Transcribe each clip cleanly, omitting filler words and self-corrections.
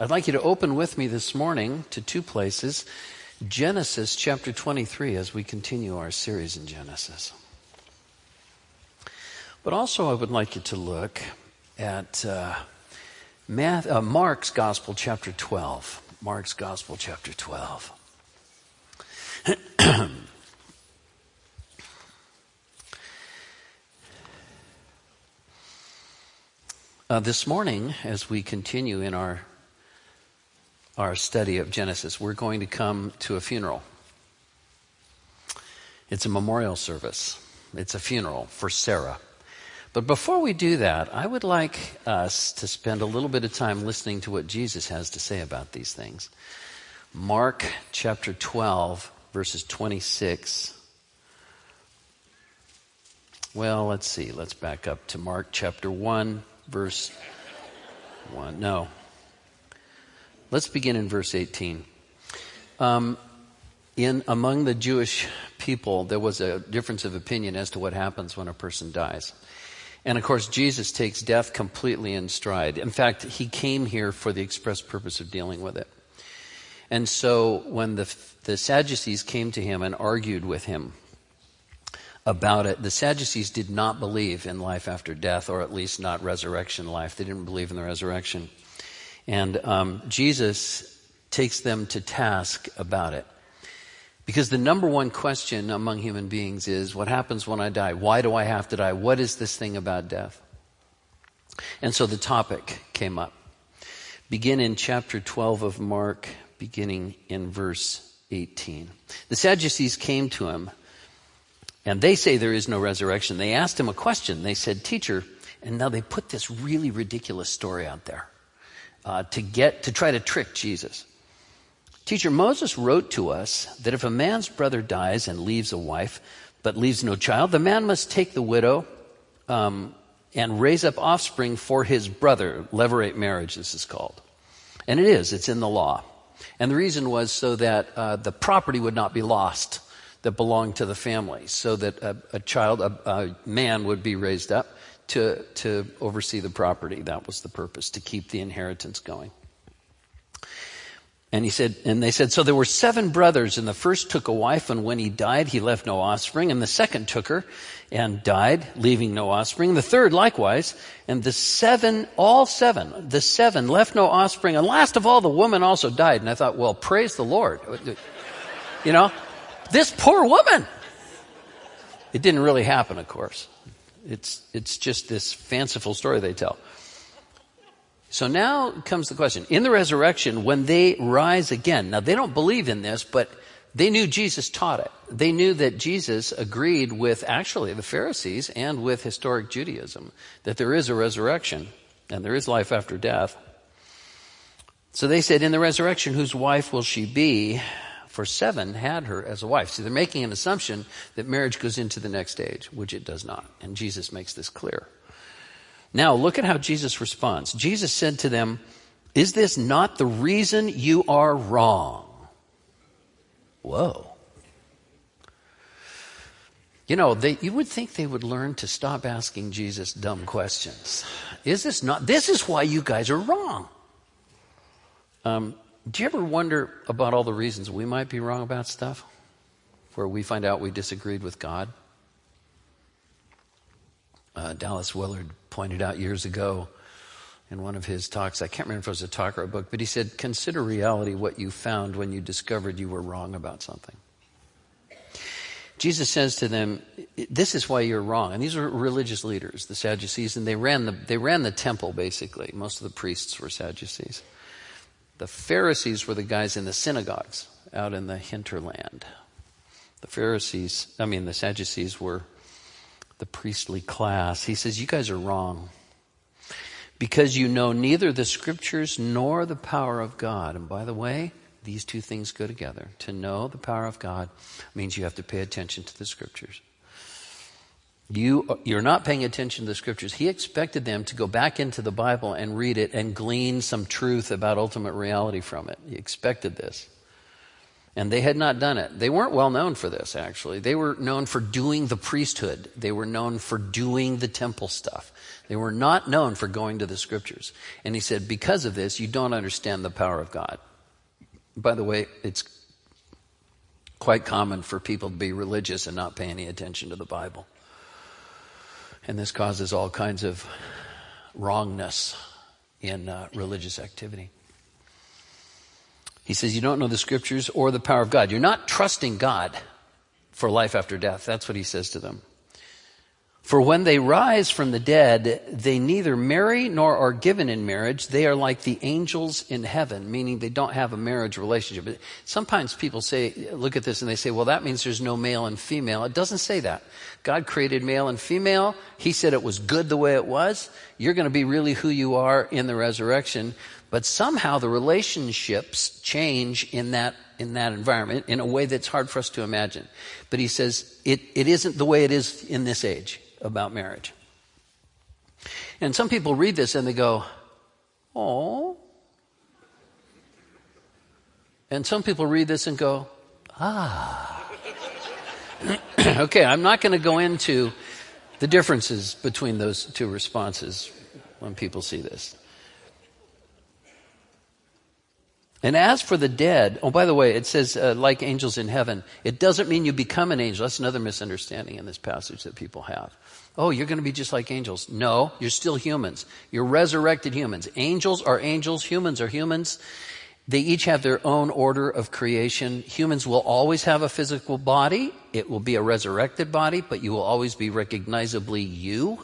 I'd like you to open with me this morning to two places. Genesis chapter 23 as we continue our series in Genesis. But also I would like you to look at Mark's Gospel chapter 12. Mark's Gospel chapter 12. This morning, as we continue in our study of Genesis, we're going to come to a funeral. It's a memorial service. It's a funeral for Sarah. But before we do that, I would like us to spend a little bit of time listening to what Jesus has to say about these things. Mark chapter 12, verses 26. Well, let's see. Let's back up to Mark chapter 1. Verse 1, no. Let's begin in verse 18. Among the Jewish people, there was a difference of opinion as to what happens when a person dies. And of course, Jesus takes death completely in stride. In fact, he came here for the express purpose of dealing with it. And so when the Sadducees came to him and argued with him about it, the Sadducees did not believe in life after death, or at least not resurrection life. They didn't believe in the resurrection. And Jesus takes them to task about it. Because the number one question among human beings is, what happens when I die? Why do I have to die? What is this thing about death? And so the topic came up. Begin in chapter 12 of Mark, beginning in verse 18. The Sadducees came to him, and they say there is no resurrection. They asked him a question. They said, "Teacher," and now they put this really ridiculous story out there to try to trick Jesus. "Teacher, Moses wrote to us that if a man's brother dies and leaves a wife but leaves no child, the man must take the widow and raise up offspring for his brother." Levirate marriage, this is called. And it's in the law. And the reason was so that the property would not be lost that belonged to the family, so that a man would be raised up to oversee the property. That was the purpose, to keep the inheritance going. And they said, "So there were 7 brothers, and the first took a wife, and when he died, he left no offspring. And the second took her and died, leaving no offspring. The third likewise, and the seven left no offspring. And last of all, the woman also died." And I thought, well, praise the Lord. You know? This poor woman. It didn't really happen, of course. It's just this fanciful story they tell. So now comes the question. In the resurrection, when they rise again, now they don't believe in this, but they knew Jesus taught it. They knew that Jesus agreed with actually the Pharisees and with historic Judaism, that there is a resurrection and there is life after death. So they said, "In the resurrection, whose wife will she be? For 7 had her as a wife." So they're making an assumption that marriage goes into the next stage, which it does not. And Jesus makes this clear. Now look at how Jesus responds. Jesus said to them, "Is this not the reason you are wrong?" Whoa. You know, you would think they would learn to stop asking Jesus dumb questions. This is why you guys are wrong. Do you ever wonder about all the reasons we might be wrong about stuff, where we find out we disagreed with God? Dallas Willard pointed out years ago in one of his talks, I can't remember if it was a talk or a book, but he said, "Consider reality what you found when you discovered you were wrong about something." Jesus says to them, "This is why you're wrong." And these were religious leaders, the Sadducees, and they ran the temple, basically. Most of the priests were Sadducees. The Pharisees were the guys in the synagogues out in the hinterland. The Sadducees were the priestly class. He says, "You guys are wrong because you know neither the scriptures nor the power of God." And by the way, these two things go together. To know the power of God means you have to pay attention to the scriptures. You're not paying attention to the scriptures. He expected them to go back into the Bible and read it and glean some truth about ultimate reality from it. He expected this. And they had not done it. They weren't well known for this, actually. They were known for doing the priesthood. They were known for doing the temple stuff. They were not known for going to the scriptures. And he said, because of this, you don't understand the power of God. By the way, it's quite common for people to be religious and not pay any attention to the Bible. And this causes all kinds of wrongness in religious activity. He says, you don't know the scriptures or the power of God. You're not trusting God for life after death. That's what he says to them. For when they rise from the dead, they neither marry nor are given in marriage. They are like the angels in heaven, meaning they don't have a marriage relationship. But sometimes people say, look at this and they say, well, that means there's no male and female. It doesn't say that. God created male and female. He said it was good the way it was. You're going to be really who you are in the resurrection. But somehow the relationships change in that environment in a way that's hard for us to imagine. But he says it isn't the way it is in this age about marriage. And some people read this and they go, oh. And some people read this and go, ah. Okay, I'm not going to go into the differences between those two responses when people see this. And as for the dead, oh, by the way, it says like angels in heaven. It doesn't mean you become an angel. That's another misunderstanding in this passage that people have. Oh, you're going to be just like angels. No, you're still humans. You're resurrected humans. Angels are angels. Humans are humans. They each have their own order of creation. Humans will always have a physical body. It will be a resurrected body, but you will always be recognizably you.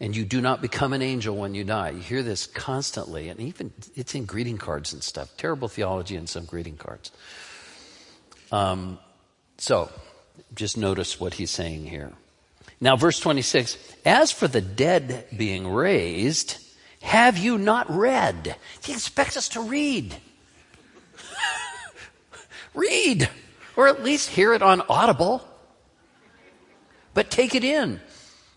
And you do not become an angel when you die. You hear this constantly, and even it's in greeting cards and stuff. Terrible theology in some greeting cards. So, just notice what he's saying here. Now, verse 26, as for the dead being raised, have you not read? He expects us to read. Read, or at least hear it on Audible. But take it in.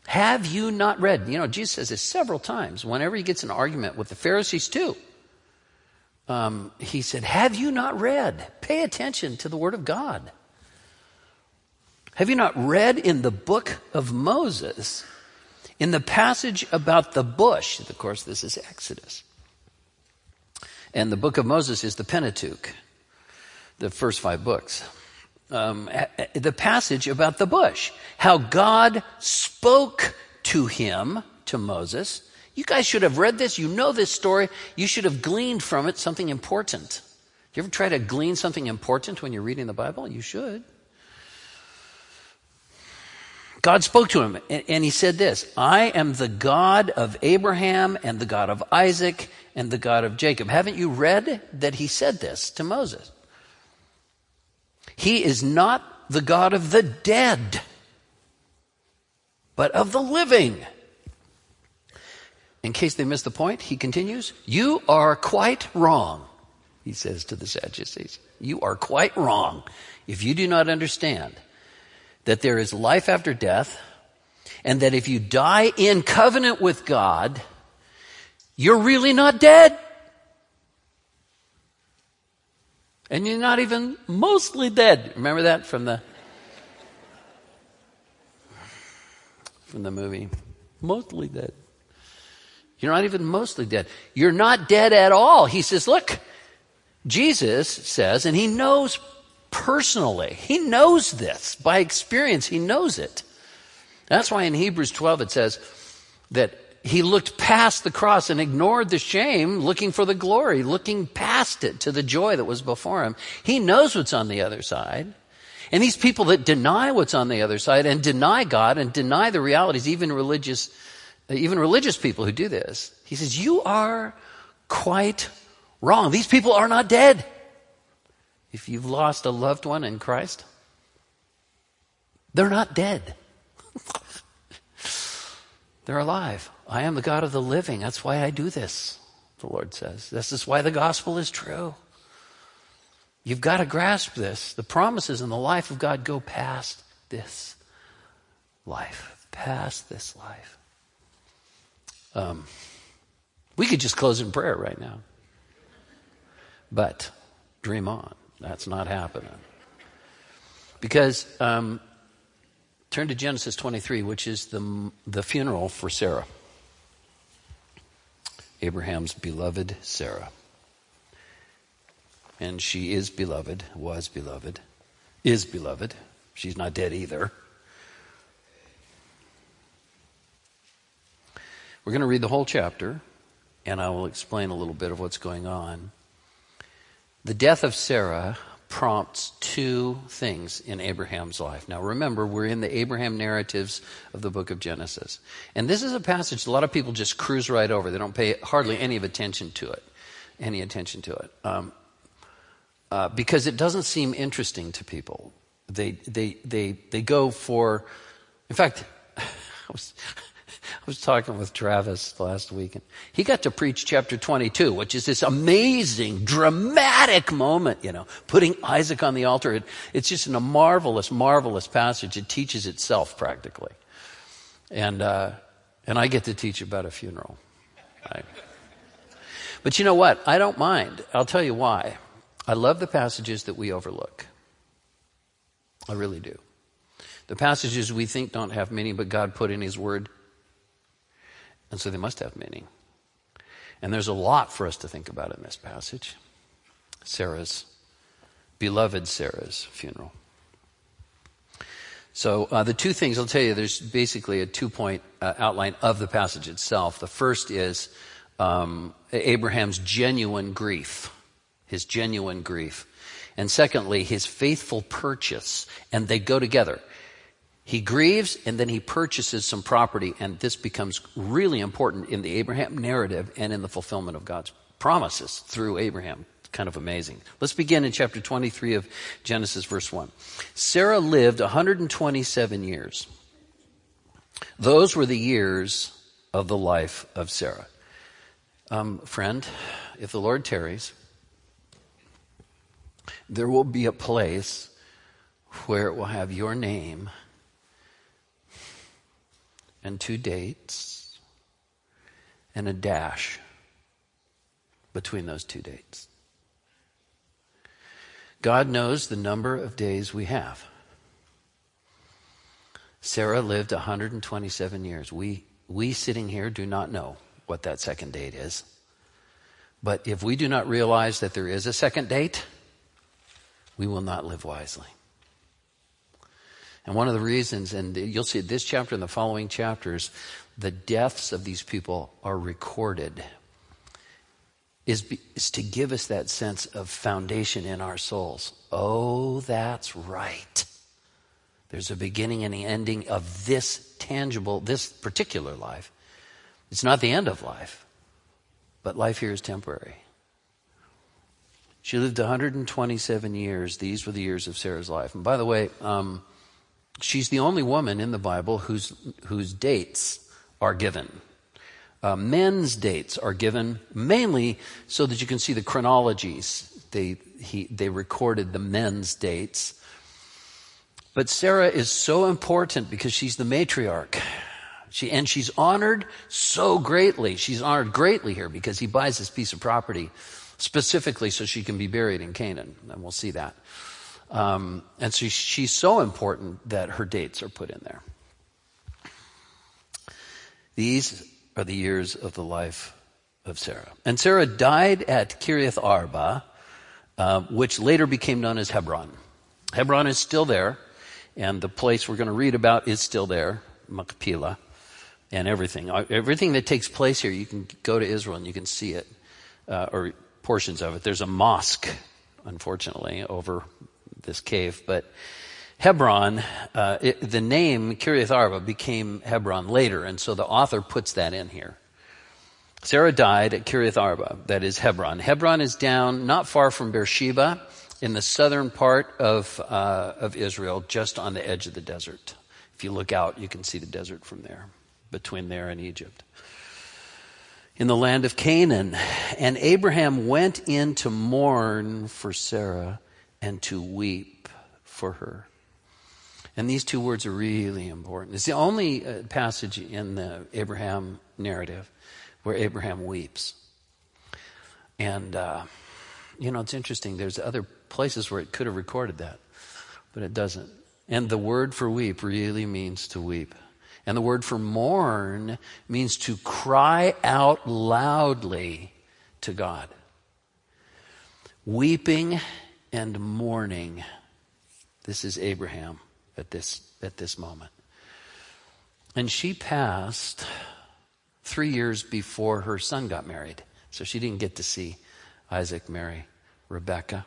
Have you not read? You know, Jesus says this several times. Whenever he gets an argument with the Pharisees too, he said, have you not read? Pay attention to the word of God. Have you not read in the book of Moses, in the passage about the bush? Of course, this is Exodus. And the book of Moses is the Pentateuch, the first 5 books. The passage about the bush, how God spoke to him, to Moses. You guys should have read this. You know this story. You should have gleaned from it something important. Do you ever try to glean something important when you're reading the Bible? You should. God spoke to him, and he said this, I am the God of Abraham and the God of Isaac and the God of Jacob. Haven't you read that he said this to Moses? He is not the God of the dead, but of the living. In case they missed the point, he continues, you are quite wrong, he says to the Sadducees. You are quite wrong if you do not understand that there is life after death, and that if you die in covenant with God, you're really not dead. And you're not even mostly dead. Remember that from the movie? Mostly dead. You're not even mostly dead. You're not dead at all. He says, look, Jesus says, and he knows personally. He knows this. By experience, he knows it. That's why in Hebrews 12 it says that he looked past the cross and ignored the shame, looking for the glory, looking past it to the joy that was before him. He knows what's on the other side. And these people that deny what's on the other side and deny God and deny the realities, even religious people who do this, he says, you are quite wrong. These people are not dead. If you've lost a loved one in Christ, they're not dead. They're alive. I am the God of the living. That's why I do this, the Lord says. This is why the gospel is true. You've got to grasp this. The promises in the life of God go past this life, past this life. We could just close in prayer right now. But dream on. That's not happening. Because, turn to Genesis 23, which is the funeral for Sarah. Abraham's beloved Sarah. And she is beloved, was beloved, is beloved. She's not dead either. We're going to read the whole chapter, and I will explain a little bit of what's going on. The death of Sarah prompts two things in Abraham's life. Now remember, we're in the Abraham narratives of the book of Genesis. And this is a passage a lot of people just cruise right over. They don't pay hardly any attention to it. Because it doesn't seem interesting to people. They go for, in fact, I was talking with Travis last week, and he got to preach chapter 22, which is this amazing, dramatic moment, you know, putting Isaac on the altar. It's just a marvelous, marvelous passage. It teaches itself practically. And I get to teach about a funeral. But you know what? I don't mind. I'll tell you why. I love the passages that we overlook. I really do. The passages we think don't have meaning, but God put in His Word, and so they must have meaning. And there's a lot for us to think about in this passage. Sarah's, beloved Sarah's funeral. So the two things, I'll tell you, there's basically a two-point outline of the passage itself. The first is Abraham's genuine grief. His genuine grief. And secondly, his faithful purchase. And they go together. He grieves, and then he purchases some property, and this becomes really important in the Abraham narrative and in the fulfillment of God's promises through Abraham. It's kind of amazing. Let's begin in chapter 23 of Genesis, verse 1. Sarah lived 127 years. Those were the years of the life of Sarah. Friend, if the Lord tarries, there will be a place where it will have your name and two dates and a dash between those two dates. God knows the number of days we have. Sarah lived 127 years. We sitting here do not know what that second date is. But if we do not realize that there is a second date, we will not live wisely. And one of the reasons, and you'll see this chapter and the following chapters, the deaths of these people are recorded, is to give us that sense of foundation in our souls. Oh, that's right. There's a beginning and an ending of this tangible, this particular life. It's not the end of life, but life here is temporary. She lived 127 years. These were the years of Sarah's life. And by the way, she's the only woman in the Bible whose dates are given. Men's dates are given mainly so that you can see the chronologies. They recorded the men's dates. But Sarah is so important because she's the matriarch. She's honored so greatly. She's honored greatly here because he buys this piece of property specifically so she can be buried in Canaan. And we'll see that. And so she's so important that her dates are put in there. These are the years of the life of Sarah. And Sarah died at Kiriath Arba, which later became known as Hebron. Hebron is still there, and the place we're going to read about is still there, Machpelah, and everything. Everything that takes place here, you can go to Israel and you can see it, or portions of it. There's a mosque, unfortunately, over this cave, but Hebron, the name Kiriath Arba became Hebron later, and so the author puts that in here. Sarah died at Kiriath Arba, that is Hebron. Hebron is down not far from Beersheba in the southern part of Israel, just on the edge of the desert. If you look out, you can see the desert from there, between there and Egypt. In the land of Canaan, and Abraham went in to mourn for Sarah and to weep for her. And these two words are really important. It's the only passage in the Abraham narrative where Abraham weeps. And You know, it's interesting. There's other places where it could have recorded that, but it doesn't. And the word for weep really means to weep. And the word for mourn means to cry out loudly to God. Weeping and mourning. This is Abraham at this moment. And she passed 3 years before her son got married. So she didn't get to see Isaac marry Rebekah.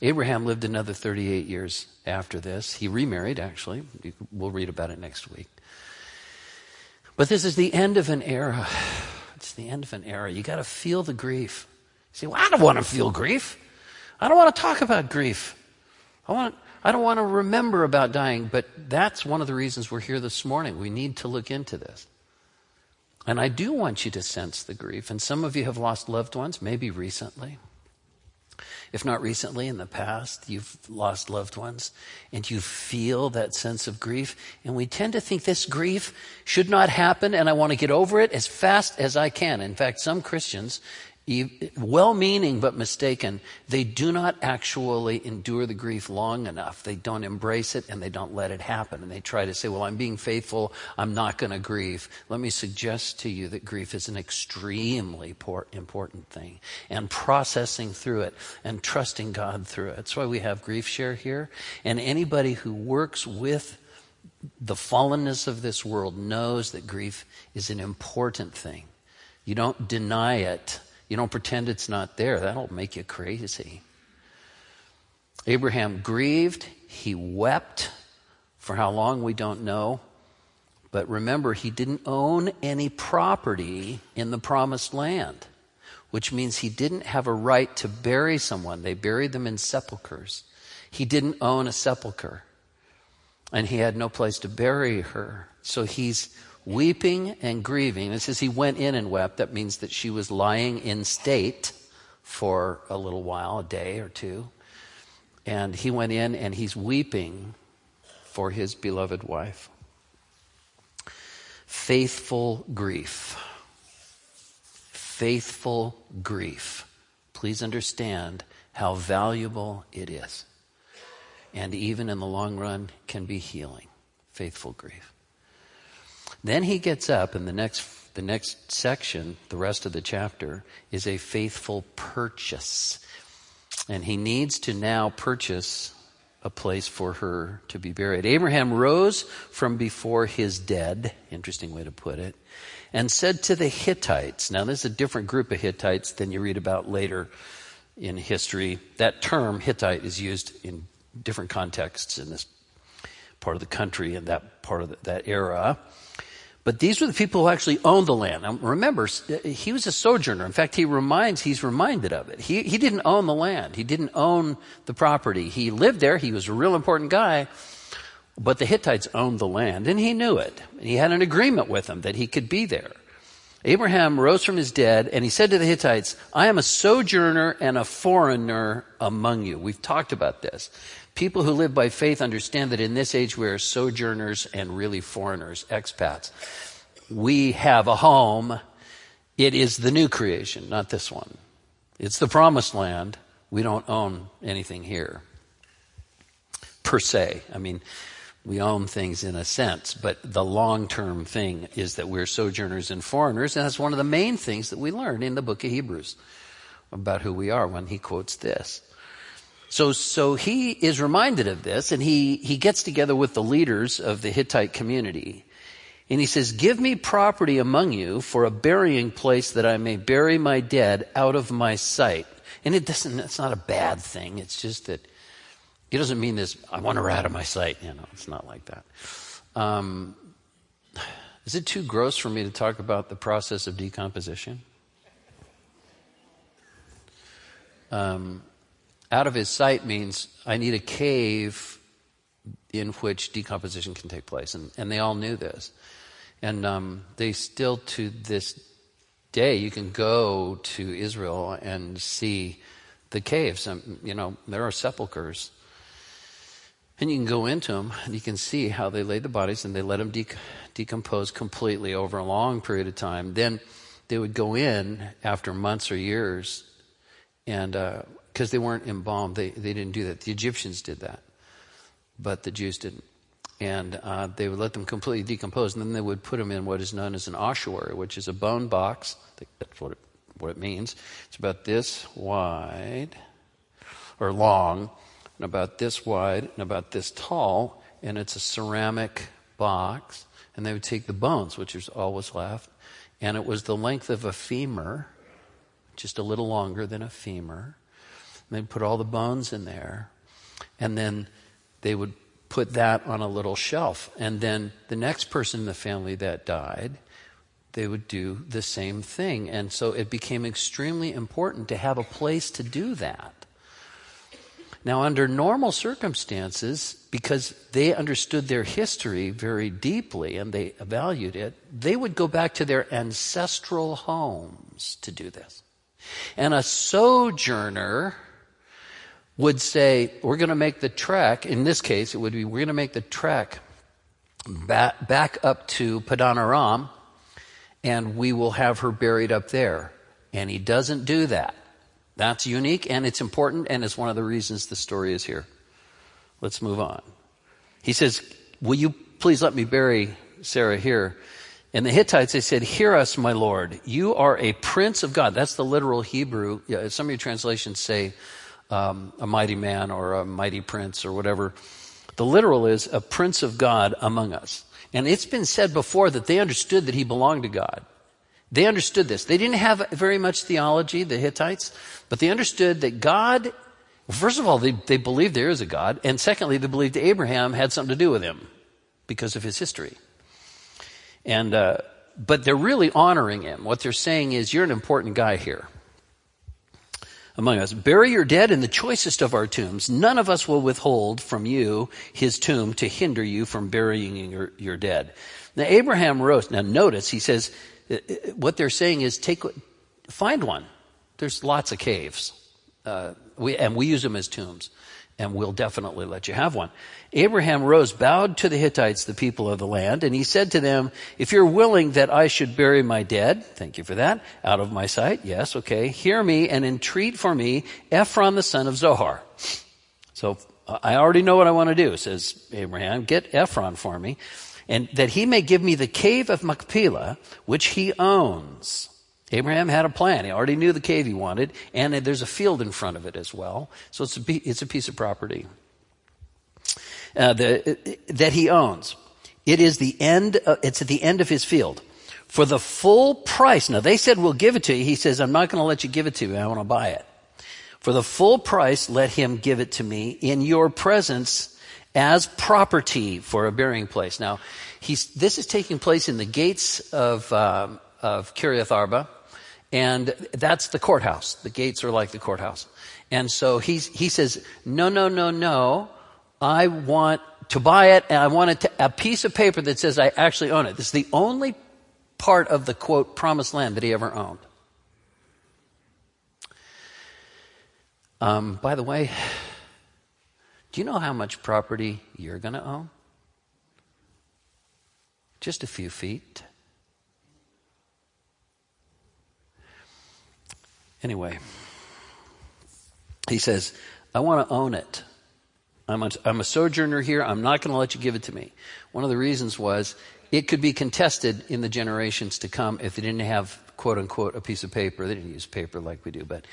Abraham lived another 38 years after this. He remarried, actually. We'll read about it next week. But this is the end of an era. It's the end of an era. You got to feel the grief. You say, well, I don't want to feel grief. I don't want to talk about grief. I don't want to remember about dying, but that's one of the reasons we're here this morning. We need to look into this. And I do want you to sense the grief. And some of you have lost loved ones, maybe recently. If not recently, in the past, you've lost loved ones and you feel that sense of grief. And we tend to think this grief should not happen and I want to get over it as fast as I can. In fact, some Christians, well-meaning but mistaken, they do not actually endure the grief long enough. They don't embrace it and they don't let it happen. And they try to say, well, I'm being faithful. I'm not going to grieve. Let me suggest to you that grief is an extremely important thing, and processing through it and trusting God through it. That's why we have Grief Share here. And anybody who works with the fallenness of this world knows that grief is an important thing. You don't deny it. You don't pretend it's not there. That'll make you crazy. Abraham grieved. He wept. For how long, we don't know. But remember, he didn't own any property in the promised land, which means he didn't have a right to bury someone. They buried them in sepulchers. He didn't own a sepulcher, and he had no place to bury her. So he's weeping and grieving. It says he went in and wept. That means that she was lying in state for a little while, a day or two. And he went in and he's weeping for his beloved wife. Faithful grief. Faithful grief. Please understand how valuable it is. And even in the long run can be healing. Faithful grief. Then he gets up, and the next section, the rest of the chapter, is a faithful purchase. And he needs to now purchase a place for her to be buried. Abraham rose from before his dead, interesting way to put it, and said to the Hittites. Now this is a different group of Hittites than you read about later in history. That term, Hittite, is used in different contexts in this part of the country, in that part of that era. But these were the people who actually owned the land. Now, remember, he was a sojourner. In fact, he's reminded of it. He didn't own the land. He didn't own the property. He lived there. He was a real important guy. But the Hittites owned the land, and he knew it. And he had an agreement with them that he could be there. Abraham rose from his dead, and he said to the Hittites, I am a sojourner and a foreigner among you. We've talked about this. People who live by faith understand that in this age we are sojourners and really foreigners, expats. We have a home. It is the new creation, not this one. It's the promised land. We don't own anything here, per se. I mean, we own things in a sense, but the long-term thing is that we're sojourners and foreigners, and that's one of the main things that we learn in the book of Hebrews about who we are when he quotes this. So he is reminded of this, and he gets together with the leaders of the Hittite community. And he says, give me property among you for a burying place that I may bury my dead out of my sight. And it's not a bad thing. It's just that it doesn't mean this, I want her out of my sight. You know, it's not like that. Is it too gross for me to talk about the process of decomposition? Out of his sight means I need a cave in which decomposition can take place. And they all knew this. And they still, to this day, you can go to Israel and see the caves. You know, there are sepulchers. And you can go into them, and you can see how they laid the bodies, and they let them decompose completely over a long period of time. Then they would go in after months or years and because they weren't embalmed. They didn't do that. The Egyptians did that, but the Jews didn't. And they would let them completely decompose, and then they would put them in what is known as an ossuary, which is a bone box. I think that's what it means. It's about this wide, or long, and about this wide, and about this tall, and it's a ceramic box. And they would take the bones, which is all was left, and it was the length of a femur, just a little longer than a femur. And they'd put all the bones in there, and then they would put that on a little shelf. And then the next person in the family that died, they would do the same thing. And so it became extremely important to have a place to do that. Now, under normal circumstances, because they understood their history very deeply and they valued it, they would go back to their ancestral homes to do this. And a sojourner would say, we're going to make the trek. In this case, it would be, we're going to make the trek back up to Paddan Aram, and we will have her buried up there. And he doesn't do that. That's unique, and it's important, and it's one of the reasons the story is here. Let's move on. He says, will you please let me bury Sarah here? And the Hittites, they said, hear us, my Lord. You are a prince of God. That's the literal Hebrew. Yeah, some of your translations say a mighty man or a mighty prince or whatever. The literal is a prince of God among us. And it's been said before that they understood that he belonged to God. They understood this. They didn't have very much theology, the Hittites, but they understood that God, first of all, they believed there is a God, and secondly, they believed Abraham had something to do with him because of his history. And but they're really honoring him. What they're saying is, you're an important guy here among us. Bury your dead in the choicest of our tombs. None of us will withhold from you his tomb to hinder you from burying your dead. Now, Abraham rose. Now, notice, he says, what they're saying is find one. There's lots of caves, and we use them as tombs, and we'll definitely let you have one. Abraham rose, bowed to the Hittites, the people of the land, and he said to them, if you're willing that I should bury my dead, thank you for that, out of my sight, yes, okay, hear me and entreat for me Ephron the son of Zohar. So I already know what I want to do, says Abraham, get Ephron for me. And that he may give me the cave of Machpelah, which he owns. Abraham had a plan. He already knew the cave he wanted. And there's a field in front of it as well. So it's a piece of property that he owns. It is the end. It's at the end of his field. For the full price. Now, they said, we'll give it to you. He says, I'm not going to let you give it to me. I want to buy it. For the full price, let him give it to me in your presence as property for a burying place. Now, this is taking place in the gates of Kiriath Arba, and that's the courthouse. The gates are like the courthouse. And so he says, no, I want to buy it, and I want a piece of paper that says I actually own it. This is the only part of the, quote, promised land that he ever owned. By the way, do you know how much property you're going to own? Just a few feet. Anyway, he says, I want to own it. I'm a sojourner here. I'm not going to let you give it to me. One of the reasons was it could be contested in the generations to come if they didn't have, quote unquote, a piece of paper. They didn't use paper like we do, but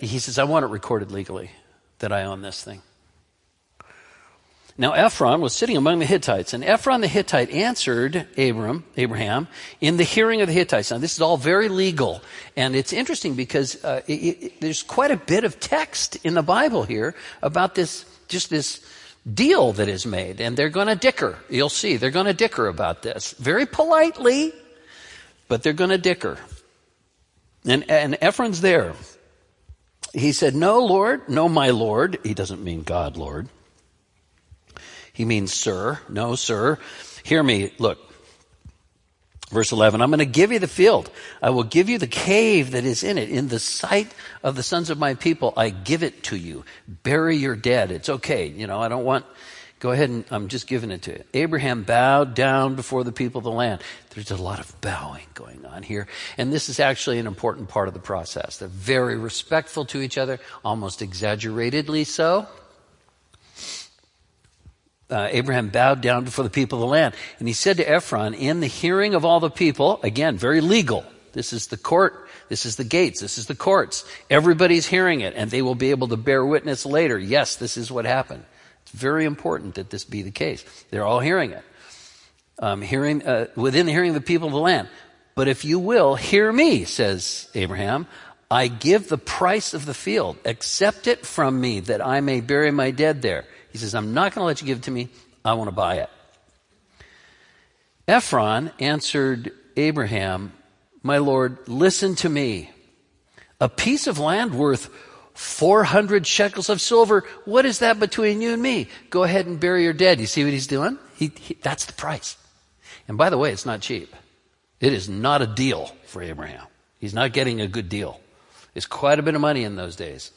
he says, I want it recorded legally that I own this thing. Now Ephron was sitting among the Hittites, and Ephron the Hittite answered Abraham in the hearing of the Hittites. Now this is all very legal, and it's interesting because there's quite a bit of text in the Bible here about this, just this deal that is made, and they're going to dicker. You'll see, they're going to dicker about this. Very politely, but they're going to dicker. And Ephron's there. He said, no, Lord, no, my Lord. He doesn't mean God, Lord. He means sir, no, sir. Hear me, look. Verse 11, I'm going to give you the field. I will give you the cave that is in it. In the sight of the sons of my people, I give it to you. Bury your dead. It's okay. You know, I don't want, Go ahead and I'm just giving it to you. Abraham bowed down before the people of the land. There's a lot of bowing going on here. And this is actually an important part of the process. They're very respectful to each other, almost exaggeratedly so. Abraham bowed down before the people of the land. And he said to Ephron, in the hearing of all the people, again, very legal. This is the court. This is the gates. This is the courts. Everybody's hearing it, and they will be able to bear witness later. Yes, this is what happened. Very important that this be the case. They're all hearing it. Within the hearing of the people of the land. But if you will, hear me, says Abraham. I give the price of the field. Accept it from me that I may bury my dead there. He says, I'm not going to let you give it to me. I want to buy it. Ephron answered Abraham, my Lord, listen to me. A piece of land worth 400 shekels of silver. What is that between you and me? Go ahead and bury your dead. You see what he's doing? That's the price. And by the way, it's not cheap. It is not a deal for Abraham. He's not getting a good deal. It's quite a bit of money in those days.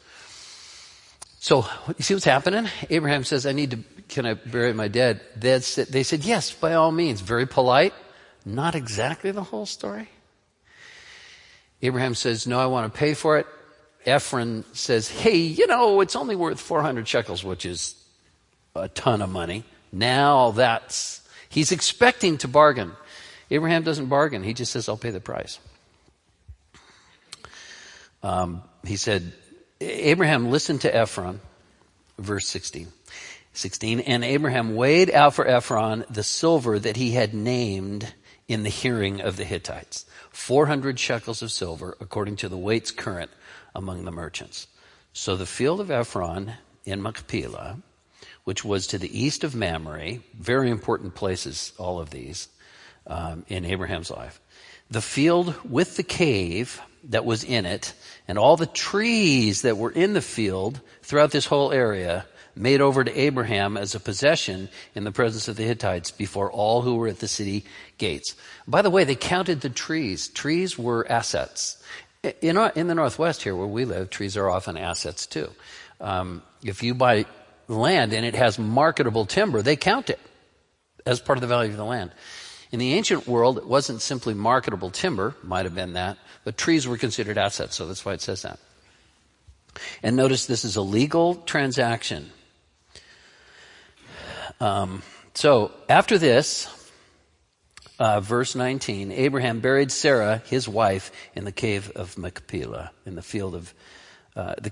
So you see what's happening? Abraham says, can I bury my dead? They said, yes, by all means. Very polite. Not exactly the whole story. Abraham says, no, I want to pay for it. Ephron says, hey, it's only worth 400 shekels, which is a ton of money. Now he's expecting to bargain. Abraham doesn't bargain. He just says, I'll pay the price. He said, Abraham listened to Ephron, verse 16, and Abraham weighed out for Ephron the silver that he had named in the hearing of the Hittites, 400 shekels of silver, according to the weights current among the merchants. So the field of Ephron in Machpelah, which was to the east of Mamre, very important places, all of these, in Abraham's life. The field with the cave that was in it and all the trees that were in the field throughout this whole area made over to Abraham as a possession in the presence of the Hittites before all who were at the city gates. By the way, they counted the trees. Trees were assets. In the Northwest here where we live, trees are often assets too. If you buy land and it has marketable timber, they count it as part of the value of the land. In the ancient world, it wasn't simply marketable timber, might have been that, but trees were considered assets, so that's why it says that. And notice this is a legal transaction. So after this, verse 19, Abraham buried Sarah, his wife, in the cave of Machpelah, in the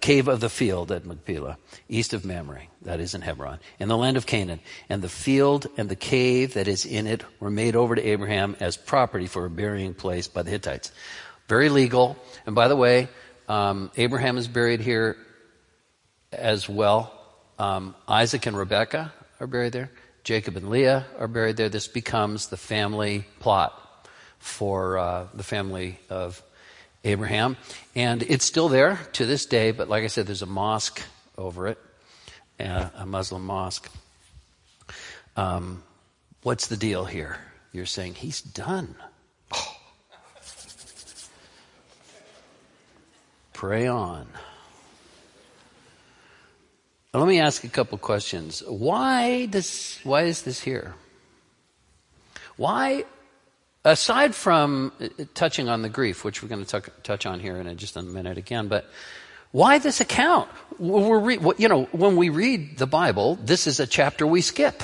cave of the field at Machpelah, east of Mamre, that is in Hebron, in the land of Canaan. And the field and the cave that is in it were made over to Abraham as property for a burying place by the Hittites. Very legal. And by the way, Abraham is buried here as well. Isaac and Rebekah are buried there. Jacob and Leah are buried there. This becomes the family plot for the family of Abraham. And it's still there to this day, but like I said, there's a mosque over it, a Muslim mosque. What's the deal here? You're saying, he's done. Oh. Pray on. Let me ask a couple questions. Why is this here? Why, aside from touching on the grief, which we're going to touch on here in just a minute again, but why this account? When we read the Bible, this is a chapter we skip.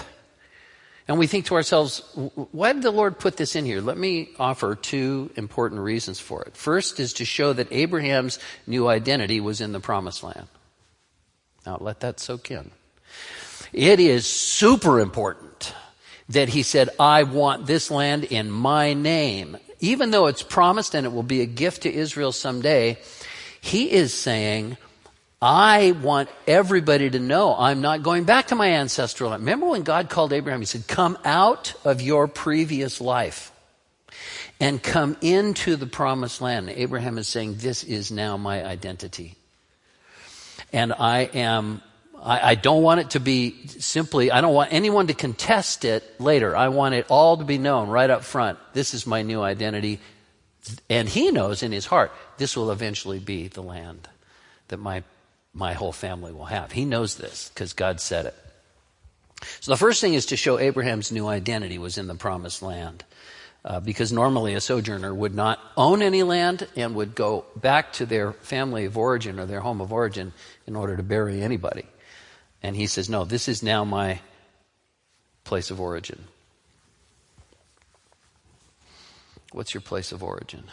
And we think to ourselves, why did the Lord put this in here? Let me offer two important reasons for it. First is to show that Abraham's new identity was in the promised land. Now, let that soak in. It is super important that he said, I want this land in my name. Even though it's promised and it will be a gift to Israel someday, he is saying, I want everybody to know I'm not going back to my ancestral land. Remember when God called Abraham, he said, come out of your previous life and come into the promised land. Abraham is saying, this is now my identity. And I don't want it to be simply, I don't want anyone to contest it later. I want it all to be known right up front. This is my new identity. And he knows in his heart, this will eventually be the land that my whole family will have. He knows this because God said it. So the first thing is to show Abraham's new identity was in the promised land, because normally a sojourner would not own any land and would go back to their family of origin or their home of origin in order to bury anybody. And he says, no, this is now my place of origin. What's your place of origin?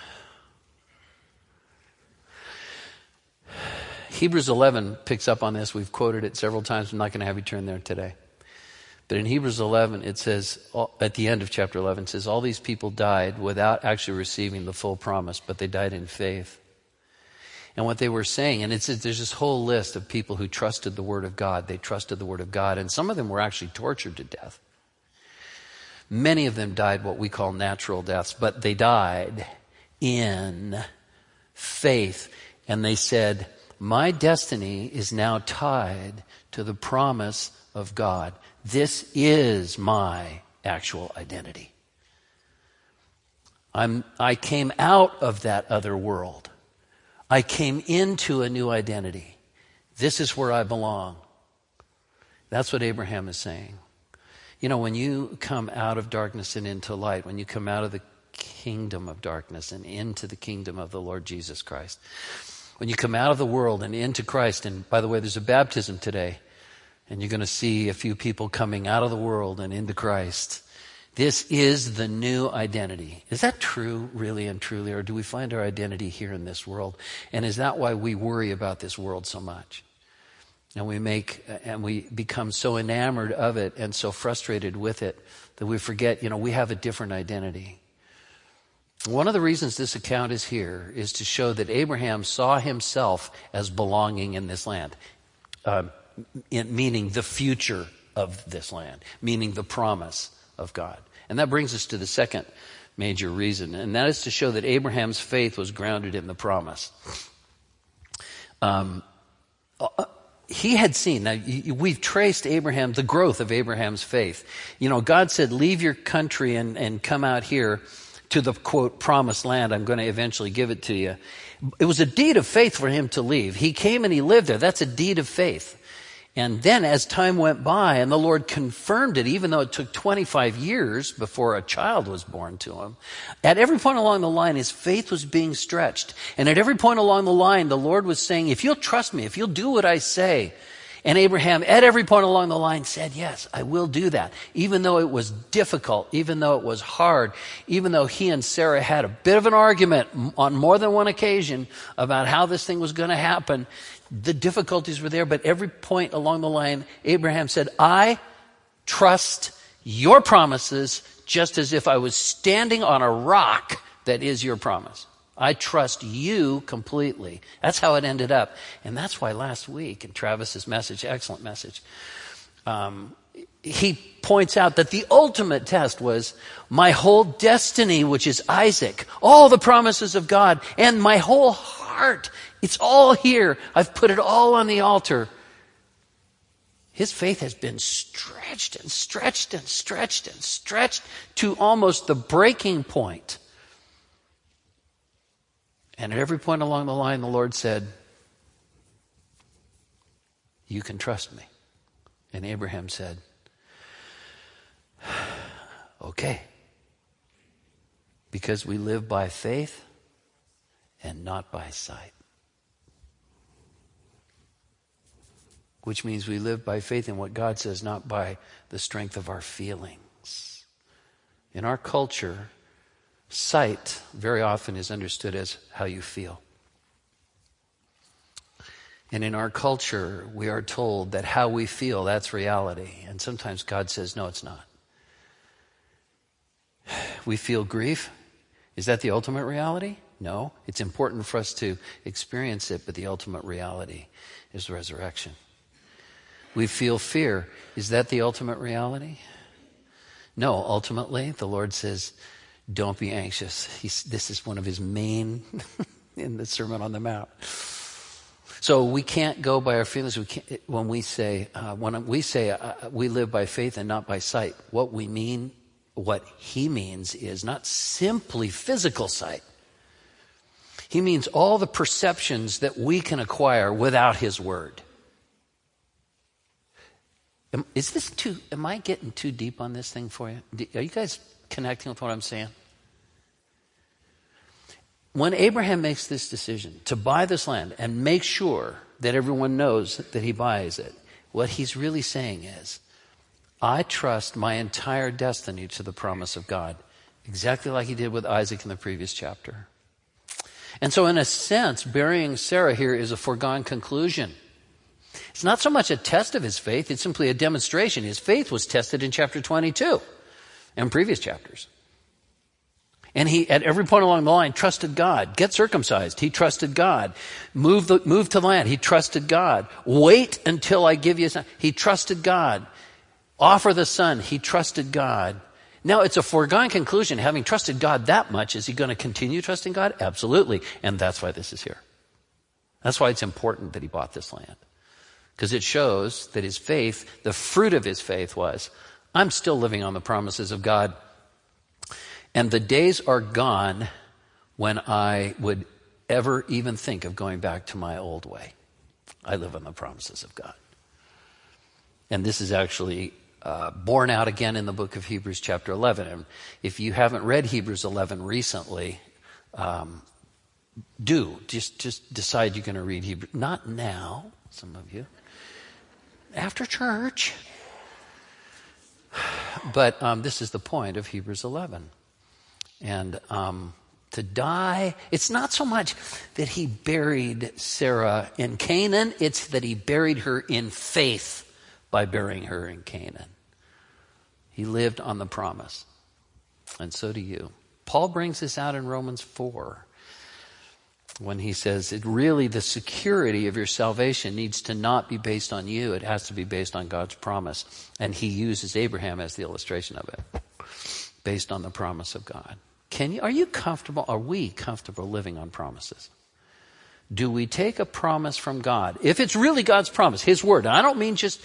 Hebrews 11 picks up on this. We've quoted it several times. I'm not going to have you turn there today. But in Hebrews 11, it says, at the end of chapter 11, it says, all these people died without actually receiving the full promise, but they died in faith. And what they were saying, and it's, there's this whole list of people who trusted the Word of God. They trusted the Word of God, and some of them were actually tortured to death. Many of them died what we call natural deaths, but they died in faith. And they said, my destiny is now tied to the promise of God. This is my actual identity. I came out of that other world. I came into a new identity. This is where I belong. That's what Abraham is saying. You know, when you come out of darkness and into light, when you come out of the kingdom of darkness and into the kingdom of the Lord Jesus Christ, when you come out of the world and into Christ, and by the way, there's a baptism today, and you're going to see a few people coming out of the world and into Christ. This is the new identity. Is that true, really and truly, or do we find our identity here in this world? And is that why we worry about this world so much? And we become so enamored of it and so frustrated with it that we forget, you know, we have a different identity. One of the reasons this account is here is to show that Abraham saw himself as belonging in this land, meaning the future of this land, meaning the promise of God. And that brings us to the second major reason, and that is to show that Abraham's faith was grounded in the promise. He had seen, now we've traced Abraham, the growth of Abraham's faith. You know, God said, leave your country and come out here to the, quote, promised land. I'm going to eventually give it to you. It was a deed of faith for him to leave. He came and he lived there. That's a deed of faith. And then as time went by and the Lord confirmed it, even though it took 25 years before a child was born to him, at every point along the line, his faith was being stretched. And at every point along the line, the Lord was saying, if you'll trust me, if you'll do what I say. And Abraham, at every point along the line, said, yes, I will do that. Even though it was difficult, even though it was hard, even though he and Sarah had a bit of an argument on more than one occasion about how this thing was going to happen, the difficulties were there, but every point along the line, Abraham said, I trust your promises just as if I was standing on a rock that is your promise. I trust you completely. That's how it ended up. And that's why last week in Travis's message, excellent message, he points out that the ultimate test was my whole destiny, which is Isaac, all the promises of God, and my whole heart. It's all here. I've put it all on the altar. His faith has been stretched and stretched and stretched and stretched to almost the breaking point. And at every point along the line, the Lord said, you can trust me. And Abraham said, okay, because we live by faith and not by sight. Which means we live by faith in what God says, not by the strength of our feelings. In our culture, sight very often is understood as how you feel. And in our culture, we are told that how we feel, that's reality. And sometimes God says, no, it's not. We feel grief. Is that the ultimate reality? No. It's important for us to experience it, but the ultimate reality is the resurrection. We feel fear. Is that the ultimate reality? No. Ultimately, the Lord says, don't be anxious. This is one of his main in the Sermon on the Mount. So we can't go by our feelings. When we say we live by faith and not by sight, what we mean, what he means, is not simply physical sight. He means all the perceptions that we can acquire without his word. Am I getting too deep on this thing for you? Are you guys connecting with what I'm saying? When Abraham makes this decision to buy this land and make sure that everyone knows that he buys it, what he's really saying is, I trust my entire destiny to the promise of God, exactly like he did with Isaac in the previous chapter. And so in a sense, burying Sarah here is a foregone conclusion. It's not so much a test of his faith, it's simply a demonstration. His faith was tested in chapter 22 and previous chapters. And he, at every point along the line, trusted God. Get circumcised. He trusted God. Move to land. He trusted God. Wait until I give you a son. He trusted God. Offer the son. He trusted God. Now, it's a foregone conclusion. Having trusted God that much, is he going to continue trusting God? Absolutely. And that's why this is here. That's why it's important that he bought this land. Because it shows that his faith, the fruit of his faith was, I'm still living on the promises of God. And the days are gone when I would ever even think of going back to my old way. I live on the promises of God. And this is actually borne out again in the book of Hebrews chapter 11. And if you haven't read Hebrews 11 recently, just decide you're going to read Hebrews. Not now, some of you. After church. But this is the point of Hebrews 11. And to die, it's not so much that he buried Sarah in Canaan, it's that he buried her in faith by burying her in Canaan. He lived on the promise. And so do you. Paul brings this out in Romans 4 when he says, it really, the security of your salvation needs to not be based on you. It has to be based on God's promise. And he uses Abraham as the illustration of it, based on the promise of God. Are we comfortable living on promises? Do we take a promise from God? If it's really God's promise, his word. I don't mean just,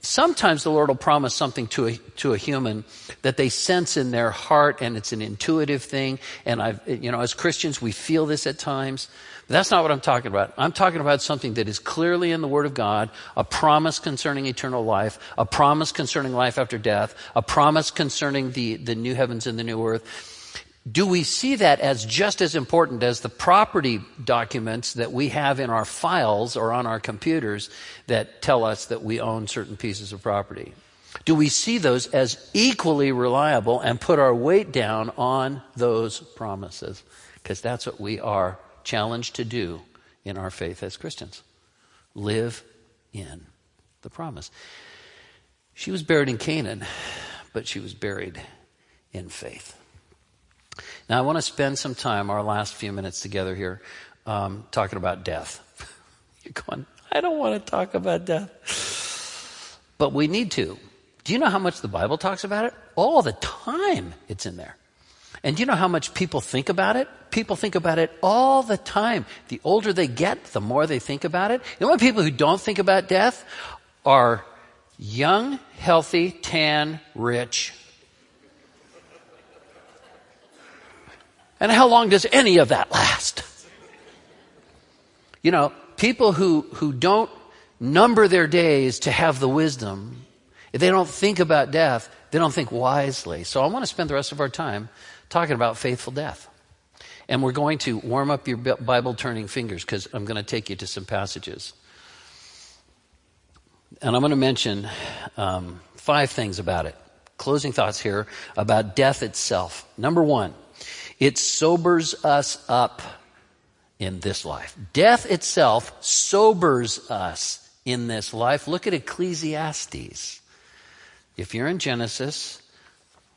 sometimes the Lord will promise something to a human that they sense in their heart, and it's an intuitive thing. And as Christians, we feel this at times. But that's not what I'm talking about. I'm talking about something that is clearly in the Word of God, a promise concerning eternal life, a promise concerning life after death, a promise concerning the new heavens and the new earth. Do we see that as just as important as the property documents that we have in our files or on our computers that tell us that we own certain pieces of property? Do we see those as equally reliable and put our weight down on those promises? Because that's what we are challenged to do in our faith as Christians. Live in the promise. She was buried in Canaan, but she was buried in faith. Now, I want to spend some time, our last few minutes together here, talking about death. You're going, I don't want to talk about death. But we need to. Do you know how much the Bible talks about it? All the time it's in there. And do you know how much people think about it? People think about it all the time. The older they get, the more they think about it. The only people who don't think about death are young, healthy, tan, rich. And how long does any of that last? You know, people who don't number their days to have the wisdom, if they don't think about death, they don't think wisely. So I want to spend the rest of our time talking about faithful death. And we're going to warm up your Bible-turning fingers because I'm going to take you to some passages. And I'm going to mention five things about it. Closing thoughts here about death itself. Number one. It sobers us up in this life. Death itself sobers us in this life. Look at Ecclesiastes. If you're in Genesis,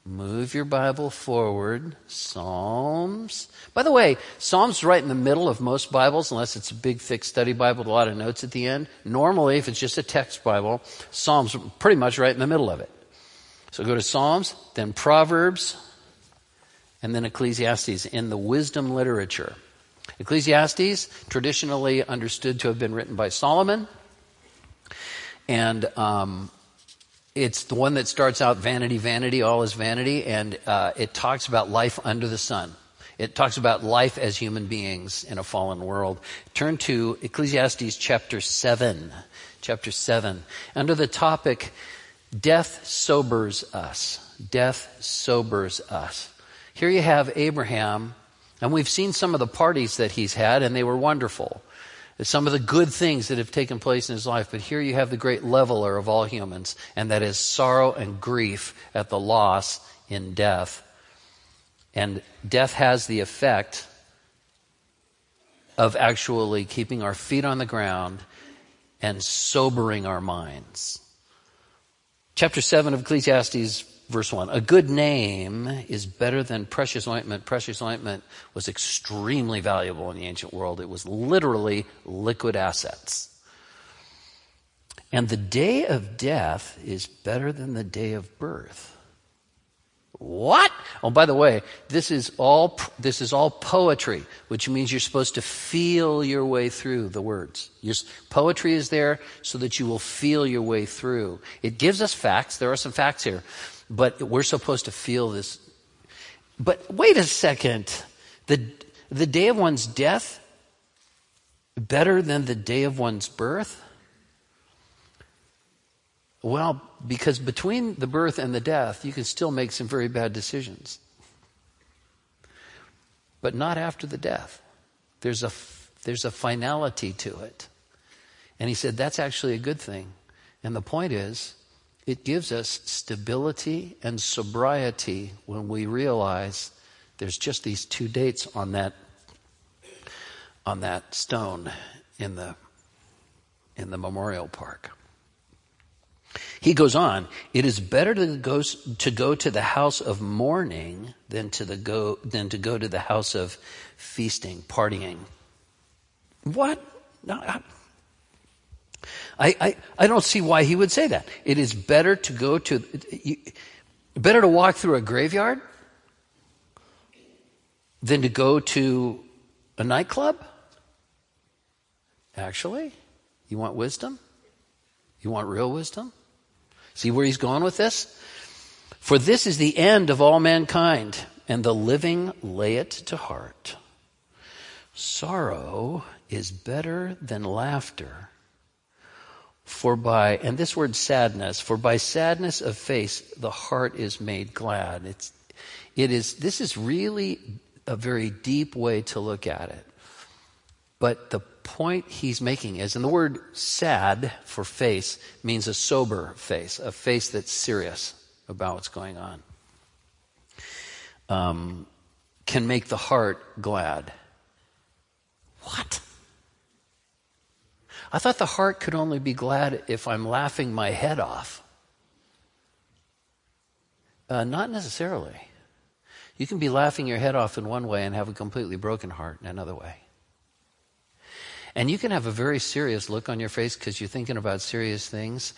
move your Bible forward. Psalms. By the way, Psalms right in the middle of most Bibles, unless it's a big, thick study Bible with a lot of notes at the end. Normally, if it's just a text Bible, Psalms are pretty much right in the middle of it. So go to Psalms, then Proverbs, and then Ecclesiastes in the wisdom literature. Ecclesiastes, traditionally understood to have been written by Solomon. And it's the one that starts out, vanity, vanity, all is vanity. And it talks about life under the sun. It talks about life as human beings in a fallen world. Turn to Ecclesiastes chapter 7. Under the topic, Death sobers us. Death sobers us. Here you have Abraham, and we've seen some of the parties that he's had, and they were wonderful. Some of the good things that have taken place in his life, but here you have the great leveler of all humans, and that is sorrow and grief at the loss in death. And death has the effect of actually keeping our feet on the ground and sobering our minds. Chapter 7 of Ecclesiastes, verse 1. A good name is better than precious ointment. Precious ointment was extremely valuable in the ancient world. It was literally liquid assets. And the day of death is better than the day of birth. What? Oh, by the way, this is all poetry, which means you're supposed to feel your way through the words. Poetry is there so that you will feel your way through. It gives us facts. There are some facts here, but we're supposed to feel this. But wait a second. The day of one's death better than the day of one's birth? Well, because between the birth and the death, you can still make some very bad decisions. But not after the death. There's a finality to it. And he said, that's actually a good thing. And the point is, it gives us stability and sobriety when we realize there's just these two dates on that stone in the memorial park. He goes on, it is better to go to the house of mourning than to go to the house of feasting, partying. What? No, I don't see why he would say that. It is better to walk through a graveyard than to go to a nightclub. Actually, you want wisdom? You want real wisdom? See where he's going with this? For this is the end of all mankind, and the living lay it to heart. Sorrow is better than laughter, for by sadness of face the heart is made glad. This is really a very deep way to look at it. But the point he's making is, and the word sad for face means a sober face, a face that's serious about what's going on, can make the heart glad. What? I thought the heart could only be glad if I'm laughing my head off. Not necessarily. You can be laughing your head off in one way and have a completely broken heart in another way. And you can have a very serious look on your face because you're thinking about serious things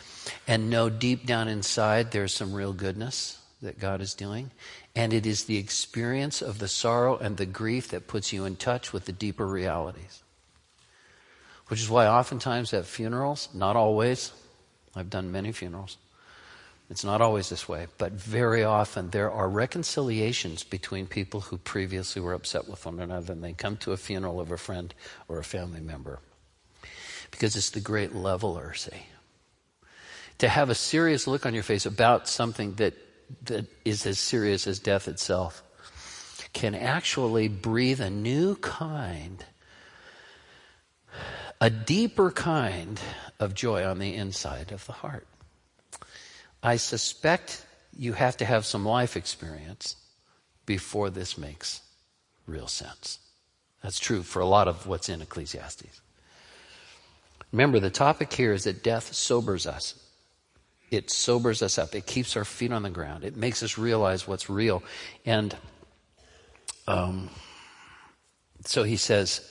and know deep down inside there's some real goodness that God is doing. And it is the experience of the sorrow and the grief that puts you in touch with the deeper realities. Which is why oftentimes at funerals, not always, I've done many funerals, it's not always this way, but very often there are reconciliations between people who previously were upset with one another, and they come to a funeral of a friend or a family member. Because it's the great leveler, see. To have a serious look on your face about something that is as serious as death itself can actually breathe a new kind, a deeper kind of joy on the inside of the heart. I suspect you have to have some life experience before this makes real sense. That's true for a lot of what's in Ecclesiastes. Remember, the topic here is that death sobers us. It sobers us up. It keeps our feet on the ground. It makes us realize what's real. And so he says,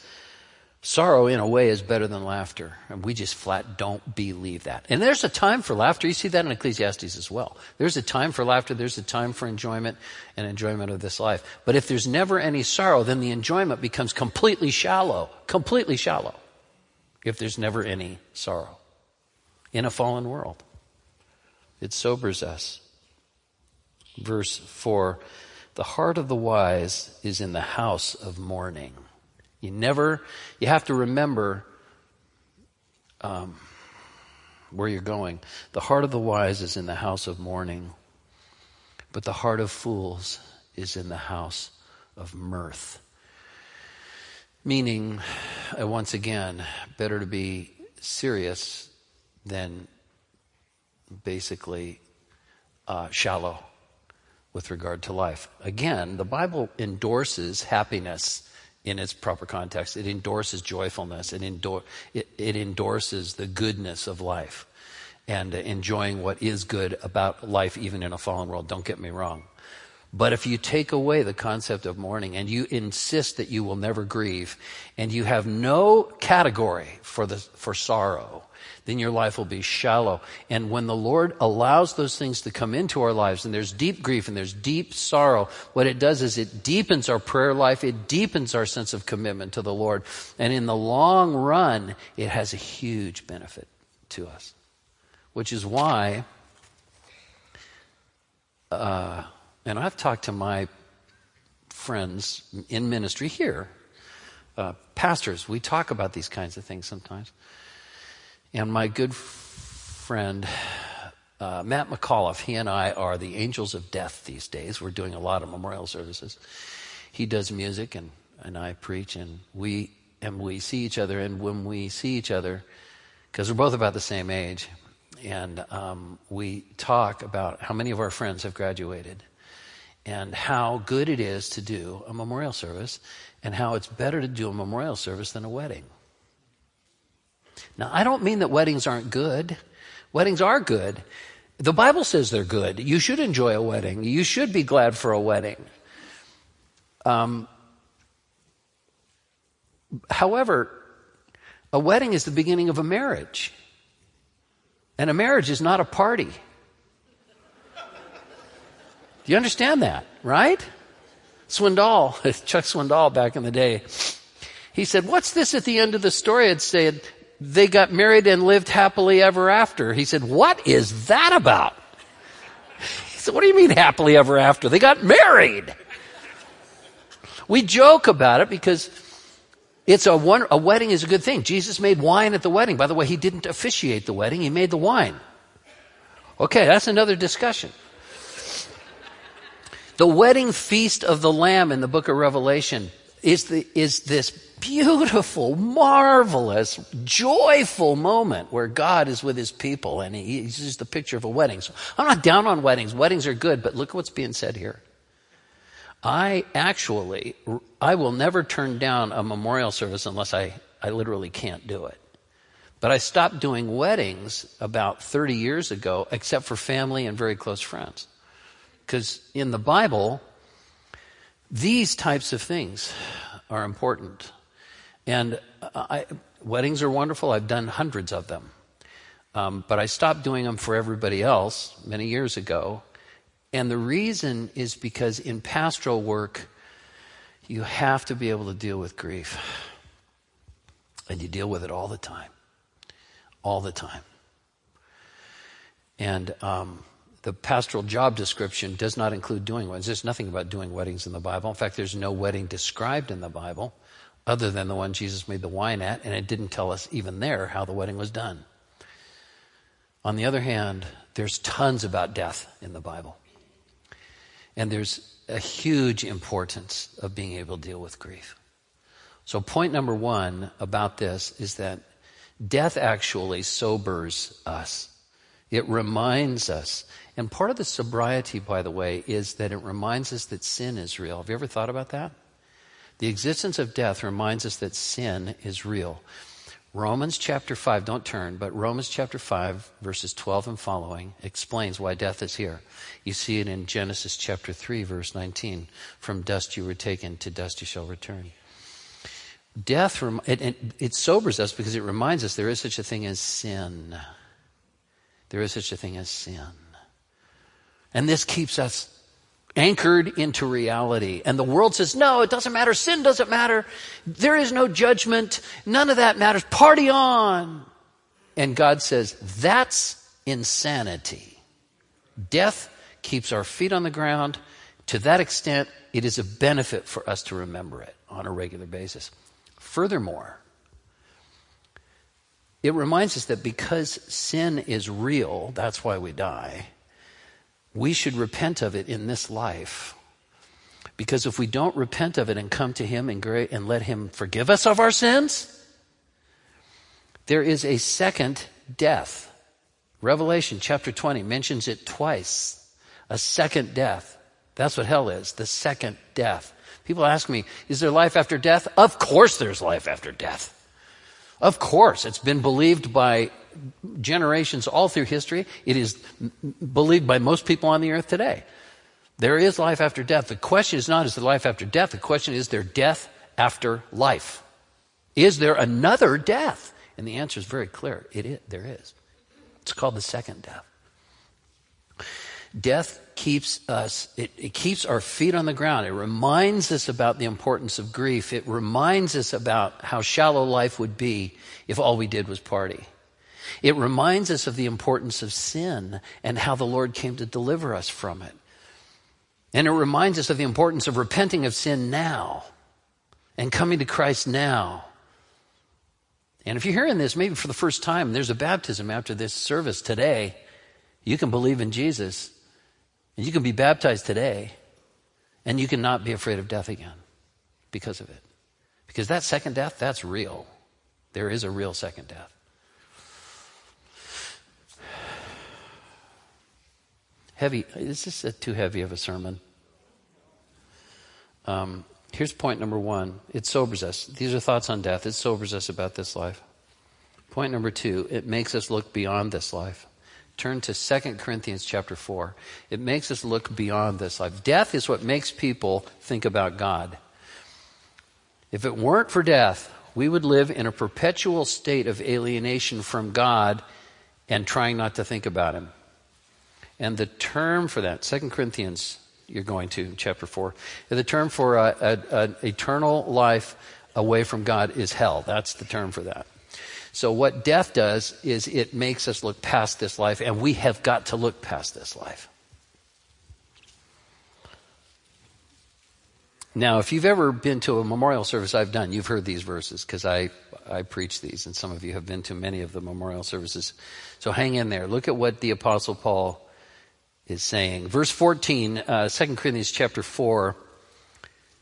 sorrow, in a way, is better than laughter. And we just flat don't believe that. And there's a time for laughter. You see that in Ecclesiastes as well. There's a time for laughter. There's a time for enjoyment and enjoyment of this life. But if there's never any sorrow, then the enjoyment becomes completely shallow. Completely shallow. If there's never any sorrow. In a fallen world. It sobers us. Verse 4. The heart of the wise is in the house of mourning. You have to remember where you're going. The heart of the wise is in the house of mourning, but the heart of fools is in the house of mirth. Meaning, once again, better to be serious than basically shallow with regard to life. Again, the Bible endorses happiness in its proper context. It endorses joyfulness. It endorses the goodness of life and enjoying what is good about life, even in a fallen world. Don't get me wrong. But if you take away the concept of mourning and you insist that you will never grieve and you have no category for sorrow, then your life will be shallow. And when the Lord allows those things to come into our lives, and there's deep grief and there's deep sorrow, what it does is it deepens our prayer life, it deepens our sense of commitment to the Lord. And in the long run, it has a huge benefit to us, which is why... And I've talked to my friends in ministry here, pastors. We talk about these kinds of things sometimes. And my good friend, Matt McAuliffe, he and I are the angels of death these days. We're doing a lot of memorial services. He does music and I preach, and we see each other. And when we see each other, because we're both about the same age, and we talk about how many of our friends have graduated, and how good it is to do a memorial service, and how it's better to do a memorial service than a wedding. Now, I don't mean that weddings aren't good. Weddings are good. The Bible says they're good. You should enjoy a wedding. You should be glad for a wedding. However, a wedding is the beginning of a marriage, and a marriage is not a party. You understand that, right? Chuck Swindoll back in the day, he said, what's this at the end of the story? It said, they got married and lived happily ever after. He said, what is that about? He said, what do you mean happily ever after? They got married. We joke about it because it's a wedding is a good thing. Jesus made wine at the wedding. By the way, he didn't officiate the wedding. He made the wine. Okay, that's another discussion. The wedding feast of the Lamb in the book of Revelation is this beautiful, marvelous, joyful moment where God is with his people, and he uses the picture of a wedding. So I'm not down on weddings. Weddings are good, but look at what's being said here. I will never turn down a memorial service unless I literally can't do it. But I stopped doing weddings about 30 years ago, except for family and very close friends. Because in the Bible, these types of things are important. And weddings are wonderful. I've done hundreds of them. But I stopped doing them for everybody else many years ago. And the reason is because in pastoral work, you have to be able to deal with grief. And you deal with it all the time. All the time. And... the pastoral job description does not include doing weddings. There's nothing about doing weddings in the Bible. In fact, there's no wedding described in the Bible other than the one Jesus made the wine at, and it didn't tell us even there how the wedding was done. On the other hand, there's tons about death in the Bible. And there's a huge importance of being able to deal with grief. So point number one about this is that death actually sobers us. It reminds us. And part of the sobriety, by the way, is that it reminds us that sin is real. Have you ever thought about that? The existence of death reminds us that sin is real. Romans chapter 5, don't turn, but Romans chapter 5, verses 12 and following, explains why death is here. You see it in Genesis chapter 3, verse 19. From dust you were taken, to dust you shall return. Death, it sobers us because it reminds us there is such a thing as sin. There is such a thing as sin. And this keeps us anchored into reality. And the world says, no, it doesn't matter. Sin doesn't matter. There is no judgment. None of that matters. Party on. And God says, that's insanity. Death keeps our feet on the ground. To that extent, it is a benefit for us to remember it on a regular basis. Furthermore, It reminds us that because sin is real, that's why we die, we should repent of it in this life. Because if we don't repent of it and come to him and let him forgive us of our sins, there is a second death. Revelation chapter 20 mentions it twice. A second death. That's what hell is, the second death. People ask me, is there life after death? Of course there's life after death. Of course. It's been believed by generations all through history. It is believed by most people on the earth today. There is life after death. The question is not, is there life after death? The question is, there death after life? Is there another death? And the answer is very clear. It is. There is. It's called the second death. Death keeps us, it keeps our feet on the ground. It reminds us about the importance of grief. It reminds us about how shallow life would be if all we did was party. It reminds us of the importance of sin and how the Lord came to deliver us from it. And it reminds us of the importance of repenting of sin now and coming to Christ now. And if you're hearing this, maybe for the first time, there's a baptism after this service today. You can believe in Jesus, and you can be baptized today, and you can not be afraid of death again because of it. Because that second death, that's real. There is a real second death. Heavy. Is this too heavy of a sermon? Here's point number one. It sobers us. These are thoughts on death. It sobers us about this life. Point number two, it makes us look beyond this life. Turn to 2 Corinthians chapter 4. It makes us look beyond this life. Death is what makes people think about God. If it weren't for death, we would live in a perpetual state of alienation from God and trying not to think about him. And the term for that, 2 Corinthians, you're going to, chapter 4, the term for an eternal life away from God is hell. That's the term for that. So what death does is it makes us look past this life, and we have got to look past this life. Now, if you've ever been to a memorial service I've done, you've heard these verses because I preach these, and some of you have been to many of the memorial services. So hang in there. Look at what the Apostle Paul is saying. Verse 14, 2 Corinthians chapter 4,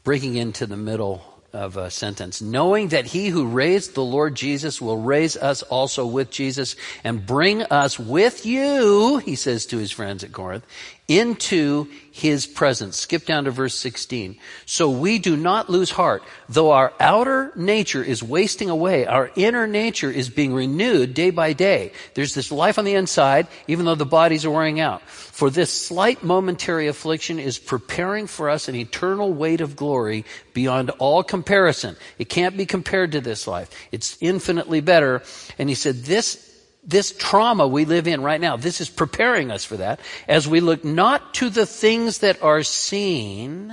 breaking into the middle of a sentence, knowing that he who raised the Lord Jesus will raise us also with Jesus and bring us with you, he says to his friends at Corinth, into his presence. Skip down to verse 16. So we do not lose heart. Though our outer nature is wasting away, our inner nature is being renewed day by day. There's this life on the inside, even though the bodies are wearing out. For this slight momentary affliction is preparing for us an eternal weight of glory beyond all comparison. It can't be compared to this life. It's infinitely better. And he said, This trauma we live in right now, this is preparing us for that, as we look not to the things that are seen,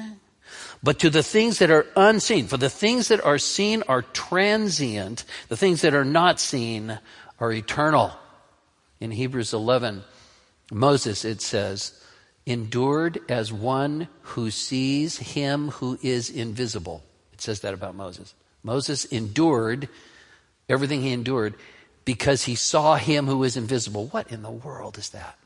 but to the things that are unseen. For the things that are seen are transient. The things that are not seen are eternal. In Hebrews 11, Moses, it says, endured as one who sees him who is invisible. It says that about Moses. Moses endured everything he endured because he saw him who is invisible. What in the world is that?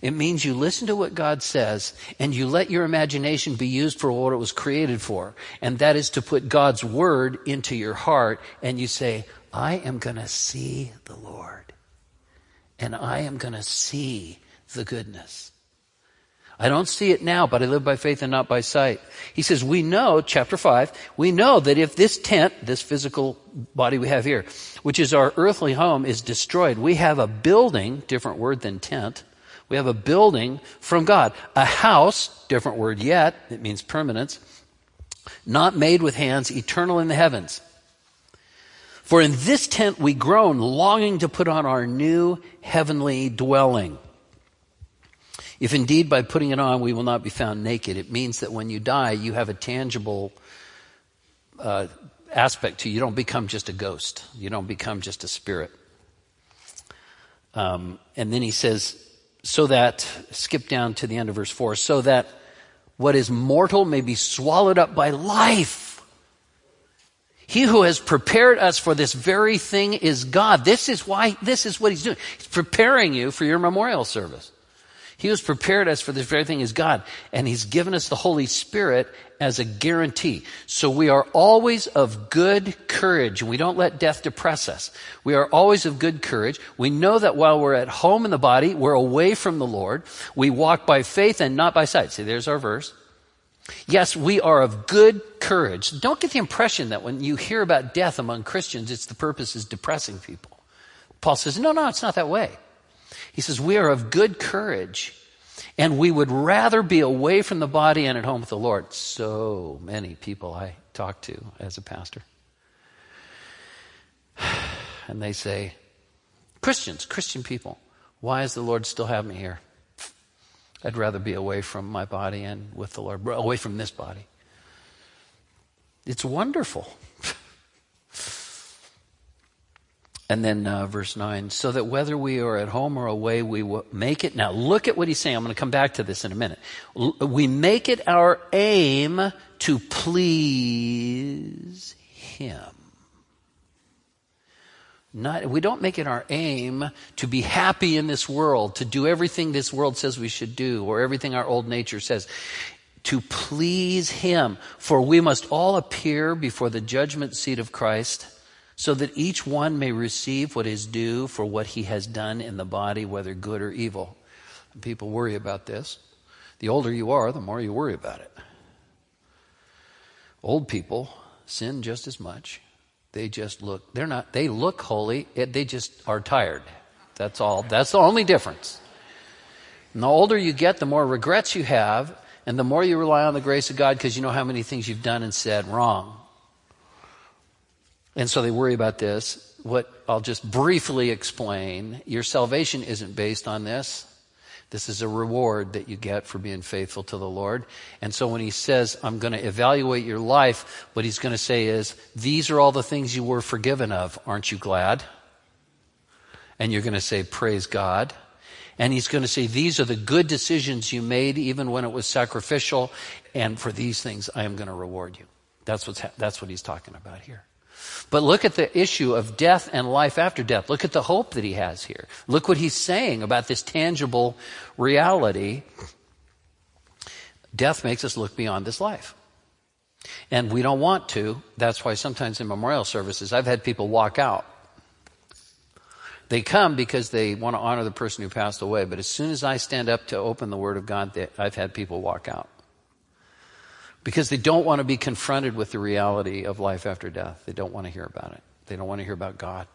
It means you listen to what God says and you let your imagination be used for what it was created for. And that is to put God's word into your heart, and you say, I am going to see the Lord, and I am going to see the goodness. I don't see it now, but I live by faith and not by sight. He says, we know, chapter 5, we know that if this tent, this physical body we have here, which is our earthly home, is destroyed, we have a building, different word than tent, we have a building from God, a house, different word yet, it means permanence, not made with hands, eternal in the heavens. For in this tent we groan, longing to put on our new heavenly dwelling. If indeed by putting it on we will not be found naked. It means that when you die, you have a tangible aspect to you. You don't become just a ghost. You don't become just a spirit. And then he says, so that, skip down to the end of verse 4, so that what is mortal may be swallowed up by life. He who has prepared us for this very thing is God. This is what he's doing. He's preparing you for your memorial service. He who has prepared us for this very thing is God. And he's given us the Holy Spirit as a guarantee. So we are always of good courage. We don't let death depress us. We are always of good courage. We know that while we're at home in the body, we're away from the Lord. We walk by faith and not by sight. See, there's our verse. Yes, we are of good courage. Don't get the impression that when you hear about death among Christians, it's the purpose is depressing people. Paul says, no, it's not that way. He says, we are of good courage. And we would rather be away from the body and at home with the Lord. So many people I talk to as a pastor. And they say, Christian people, why does the Lord still have me here? I'd rather be away from my body and with the Lord, away from this body. It's wonderful. And then verse 9, so that whether we are at home or away, we will make it. Now, look at what he's saying. I'm going to come back to this in a minute. We make it our aim to please him. We don't make it our aim to be happy in this world, to do everything this world says we should do or everything our old nature says. To please him, for we must all appear before the judgment seat of Christ, so that each one may receive what is due for what he has done in the body, whether good or evil. And people worry about this. The older you are, the more you worry about it. Old people sin just as much. They look holy. They just are tired. That's all. That's the only difference. And the older you get, the more regrets you have, and the more you rely on the grace of God because you know how many things you've done and said wrong. And so they worry about this. What I'll just briefly explain, your salvation isn't based on this. This is a reward that you get for being faithful to the Lord. And so when he says, I'm going to evaluate your life, what he's going to say is, these are all the things you were forgiven of. Aren't you glad? And you're going to say, praise God. And he's going to say, these are the good decisions you made, even when it was sacrificial. And for these things, I am going to reward you. That's what he's talking about here. But look at the issue of death and life after death. Look at the hope that he has here. Look what he's saying about this tangible reality. Death makes us look beyond this life. And we don't want to. That's why sometimes in memorial services, I've had people walk out. They come because they want to honor the person who passed away. But as soon as I stand up to open the Word of God, I've had people walk out. Because they don't want to be confronted with the reality of life after death. They don't want to hear about it. They don't want to hear about God.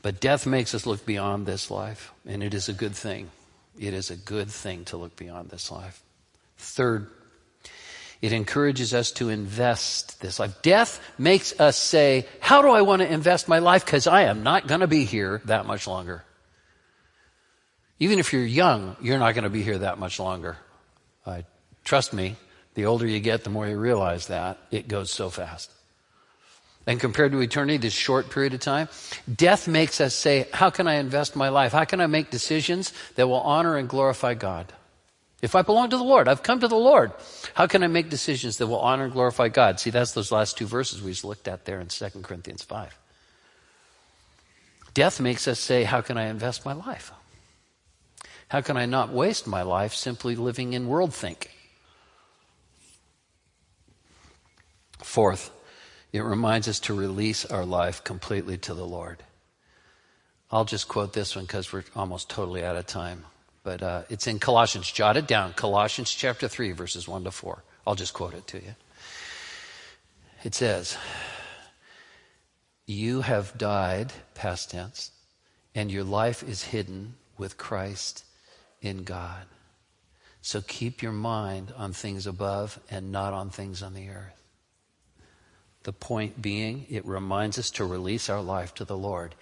But death makes us look beyond this life, and it is a good thing. It is a good thing to look beyond this life. Third, it encourages us to invest this life. Death makes us say, how do I want to invest my life? Because I am not going to be here that much longer. Even if you're young, you're not going to be here that much longer. Trust me. The older you get, the more you realize that. It goes so fast. And compared to eternity, this short period of time, death makes us say, how can I invest my life? How can I make decisions that will honor and glorify God? If I belong to the Lord, I've come to the Lord. How can I make decisions that will honor and glorify God? See, that's those last two verses we just looked at there in 2 Corinthians 5. Death makes us say, how can I invest my life? How can I not waste my life simply living in world think? Fourth, it reminds us to release our life completely to the Lord. I'll just quote this one because we're almost totally out of time. But it's in Colossians. Jot it down. Colossians chapter 3, verses 1 to 4. I'll just quote it to you. It says, you have died, past tense, and your life is hidden with Christ in God. So keep your mind on things above and not on things on the earth. The point being, it reminds us to release our life to the Lord.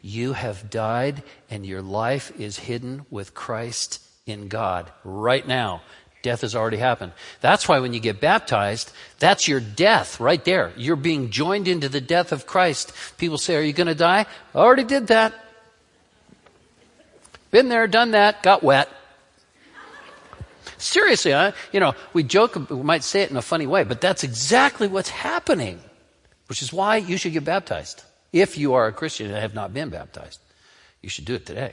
You have died and your life is hidden with Christ in God. Right now, death has already happened. That's why when you get baptized, that's your death right there. You're being joined into the death of Christ. People say, are you going to die? I already did that. Been there, done that, got wet. Seriously, we joke, we might say it in a funny way, but that's exactly what's happening. which is why you should get baptized. If you are a Christian and have not been baptized, you should do it today.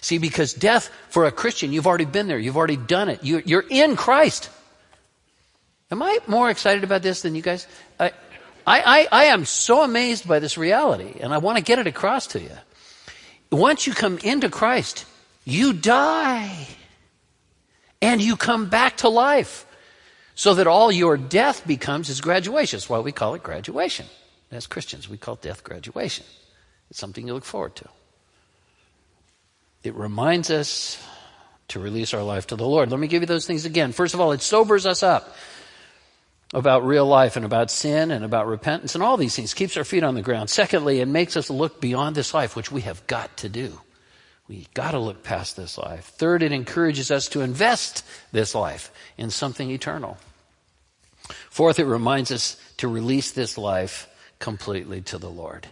See, because death for a Christian, you've already been there. You've already done it. You're in Christ. Am I more excited about this than you guys? I am so amazed by this reality, and I want to get it across to you. Once you come into Christ, you die, and you come back to life, so that all your death becomes is graduation. That's why we call it graduation. As Christians, we call death graduation. It's something you look forward to. It reminds us to release our life to the Lord. Let me give you those things again. First of all, it sobers us up about real life and about sin and about repentance and all these things. Keeps our feet on the ground. Secondly, it makes us look beyond this life, which we have got to do. We've got to look past this life. Third, it encourages us to invest this life in something eternal. Fourth, it reminds us to release this life completely to the Lord,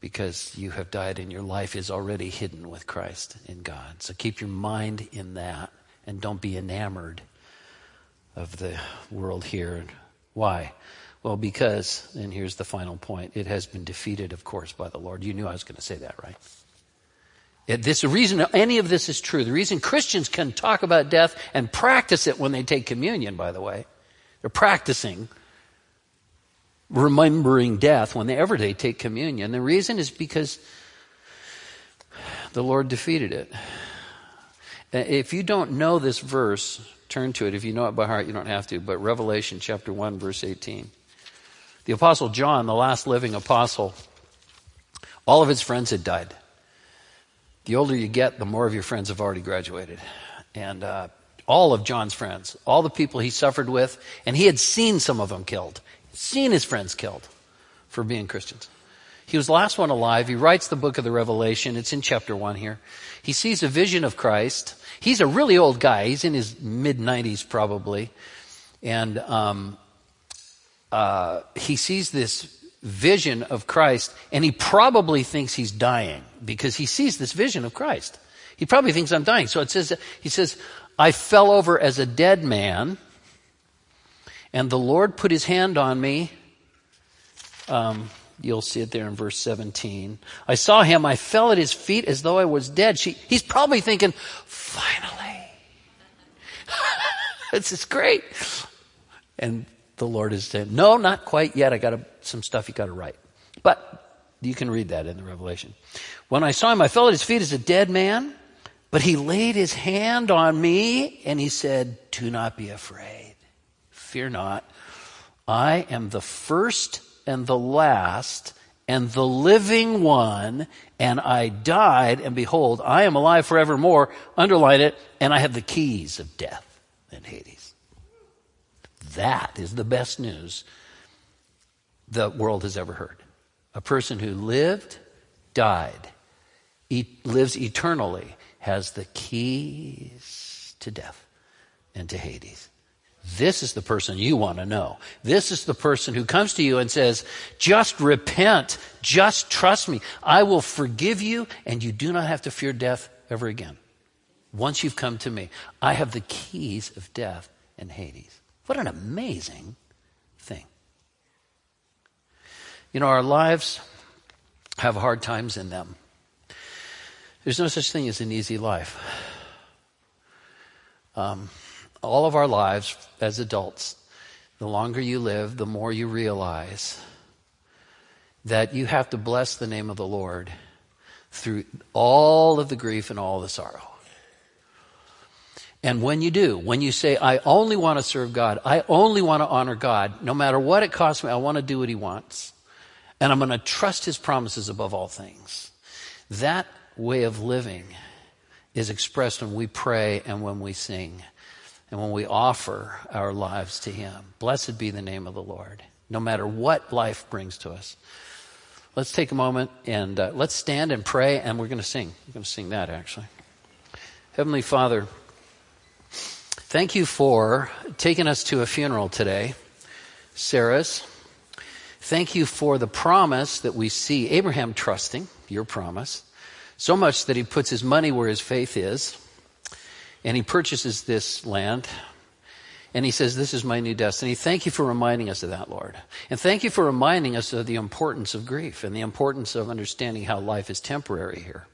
because you have died and your life is already hidden with Christ in God. So keep your mind in that and don't be enamored of the world here. Why? Well, because, and here's the final point, it has been defeated, of course, by the Lord. You knew I was going to say that, right? The reason any of this is true, the reason Christians can talk about death and practice it when they take communion, by the way, they're practicing remembering death whenever they take communion. The reason is because the Lord defeated it. If you don't know this verse, turn to it. If you know it by heart, you don't have to. But Revelation chapter 1, verse 18. The Apostle John, the last living apostle, all of his friends had died. The older you get, the more of your friends have already graduated. And all of John's friends, all the people he suffered with, and he had seen some of them killed. Seen his friends killed for being Christians. He was the last one alive. He writes the book of the Revelation. It's in chapter 1 here. He sees a vision of Christ. He's a really old guy. He's in his mid-90s probably. And he sees this vision of Christ, and he probably thinks he's dying because he sees this vision of Christ. He probably thinks I'm dying. So it says, he says, I fell over as a dead man, and the Lord put his hand on me. You'll see it there in verse 17. I saw him. I fell at his feet as though I was dead. He's probably thinking, finally. This is great. And the Lord is saying, no, not quite yet. I got some stuff you got to write. But you can read that in the Revelation. When I saw him, I fell at his feet as a dead man. But he laid his hand on me and he said, do not be afraid. Fear not, I am the first and the last and the living one, and I died, and behold, I am alive forevermore, underline it, and I have the keys of death and Hades. That is the best news the world has ever heard. A person who lived, died, lives eternally, has the keys to death and to Hades. This is the person you want to know. This is the person who comes to you and says, just repent, just trust me. I will forgive you, and you do not have to fear death ever again. Once you've come to me, I have the keys of death and Hades. What an amazing thing. You know, our lives have hard times in them. There's no such thing as an easy life. All of our lives as adults, the longer you live, the more you realize that you have to bless the name of the Lord through all of the grief and all the sorrow. And when you do, when you say, I only want to serve God, I only want to honor God, no matter what it costs me, I want to do what he wants, and I'm going to trust his promises above all things. That way of living is expressed when we pray and when we sing. And when we offer our lives to him, blessed be the name of the Lord, no matter what life brings to us. Let's take a moment and let's stand and pray, and we're going to sing. We're going to sing that, actually. Heavenly Father, thank you for taking us to a funeral today, Sarah's. Thank you for the promise that we see Abraham trusting, your promise, so much that he puts his money where his faith is. And he purchases this land, And he says, this is my new destiny. Thank you for reminding us of that, Lord. And thank you for reminding us of the importance of grief and the importance of understanding how life is temporary here.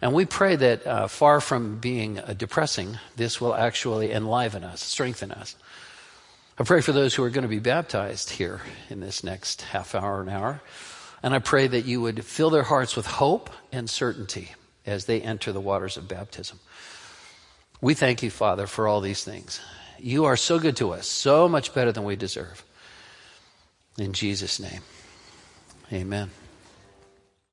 And we pray that far from being depressing, this will actually enliven us, strengthen us. I pray for those who are going to be baptized here in this next half hour, an hour. And I pray that you would fill their hearts with hope and certainty as they enter the waters of baptism. We thank you, Father, for all these things. You are so good to us, so much better than we deserve. In Jesus' name, amen.